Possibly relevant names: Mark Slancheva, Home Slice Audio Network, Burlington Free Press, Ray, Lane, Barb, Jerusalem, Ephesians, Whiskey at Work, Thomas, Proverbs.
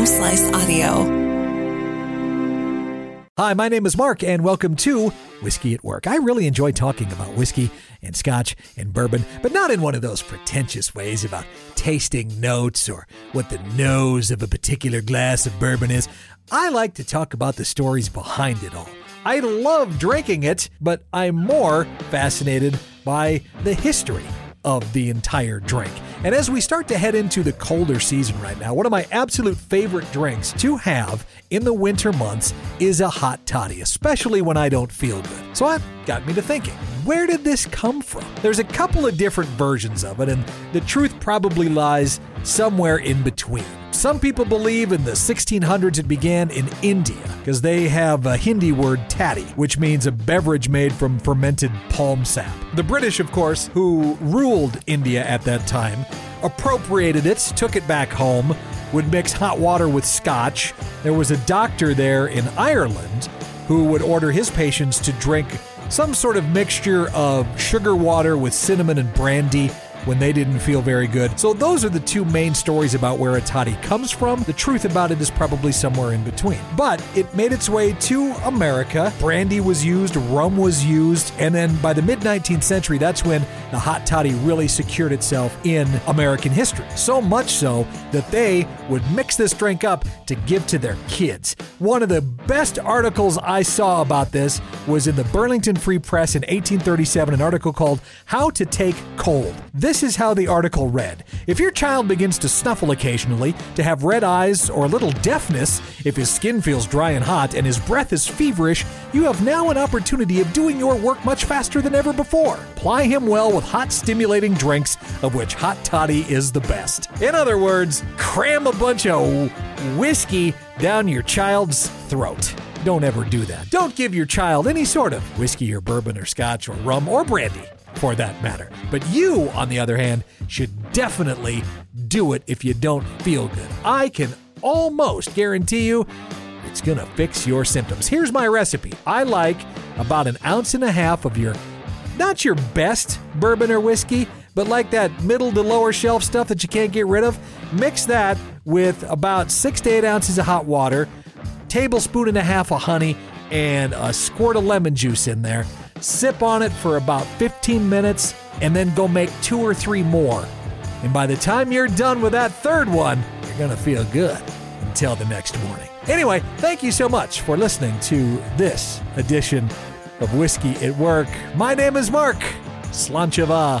Home Slice Audio. Hi, my name is Mark, and welcome to Whiskey at Work. I really enjoy talking about whiskey and scotch and bourbon, but not in one of those pretentious ways about tasting notes or what the nose of a particular glass of bourbon is. I like to talk about the stories behind it all. I love drinking it, but I'm more fascinated by the history of the entire drink. And as we start to head into the colder season right now, one of my absolute favorite drinks to have in the winter months is a hot toddy, especially when I don't feel good. So that got me to thinking, where did this come from? There's a couple of different versions of it, and the truth probably lies somewhere in between. Some people believe in the 1600s it began in India, because they have a Hindi word toddy, which means a beverage made from fermented palm sap. The British, of course, who ruled India at that time, appropriated it, took it back home, would mix hot water with scotch. There was a doctor there in Ireland who would order his patients to drink some sort of mixture of sugar water with cinnamon and brandy when they didn't feel very good. So those are the two main stories about where a toddy comes from. The truth about it is probably somewhere in between. But it made its way to America. Brandy was used, rum was used, and then by the mid-19th century, that's when the hot toddy really secured itself in American history. So much so that they would mix this drink up to give to their kids. One of the best articles I saw about this was in the Burlington Free Press in 1837, an article called How to Take Cold. This is how the article read. If your child begins to snuffle occasionally, to have red eyes or a little deafness, if his skin feels dry and hot and his breath is feverish, you have now an opportunity of doing your work much faster than ever before. Ply him well with hot stimulating drinks, of which hot toddy is the best. In other words, cram a bunch of whiskey down your child's throat. Don't ever do that. Don't give your child any sort of whiskey or bourbon or scotch or rum or brandy, for that matter. But you, on the other hand, should definitely do it if you don't feel good. I can almost guarantee you it's gonna fix your symptoms. Here's my recipe. I like about 1.5 ounces of your, not your best bourbon or whiskey, but like that middle to lower shelf stuff that you can't get rid of. Mix that with about 6 to 8 ounces of hot water, 1.5 tablespoons of honey, and a squirt of lemon juice in there. Sip on it for about 15 minutes and then go make 2 or 3 more. And by the time you're done with that third one, you're going to feel good until the next morning. Anyway, thank you so much for listening to this edition of Whiskey at Work. My name is Mark Slancheva.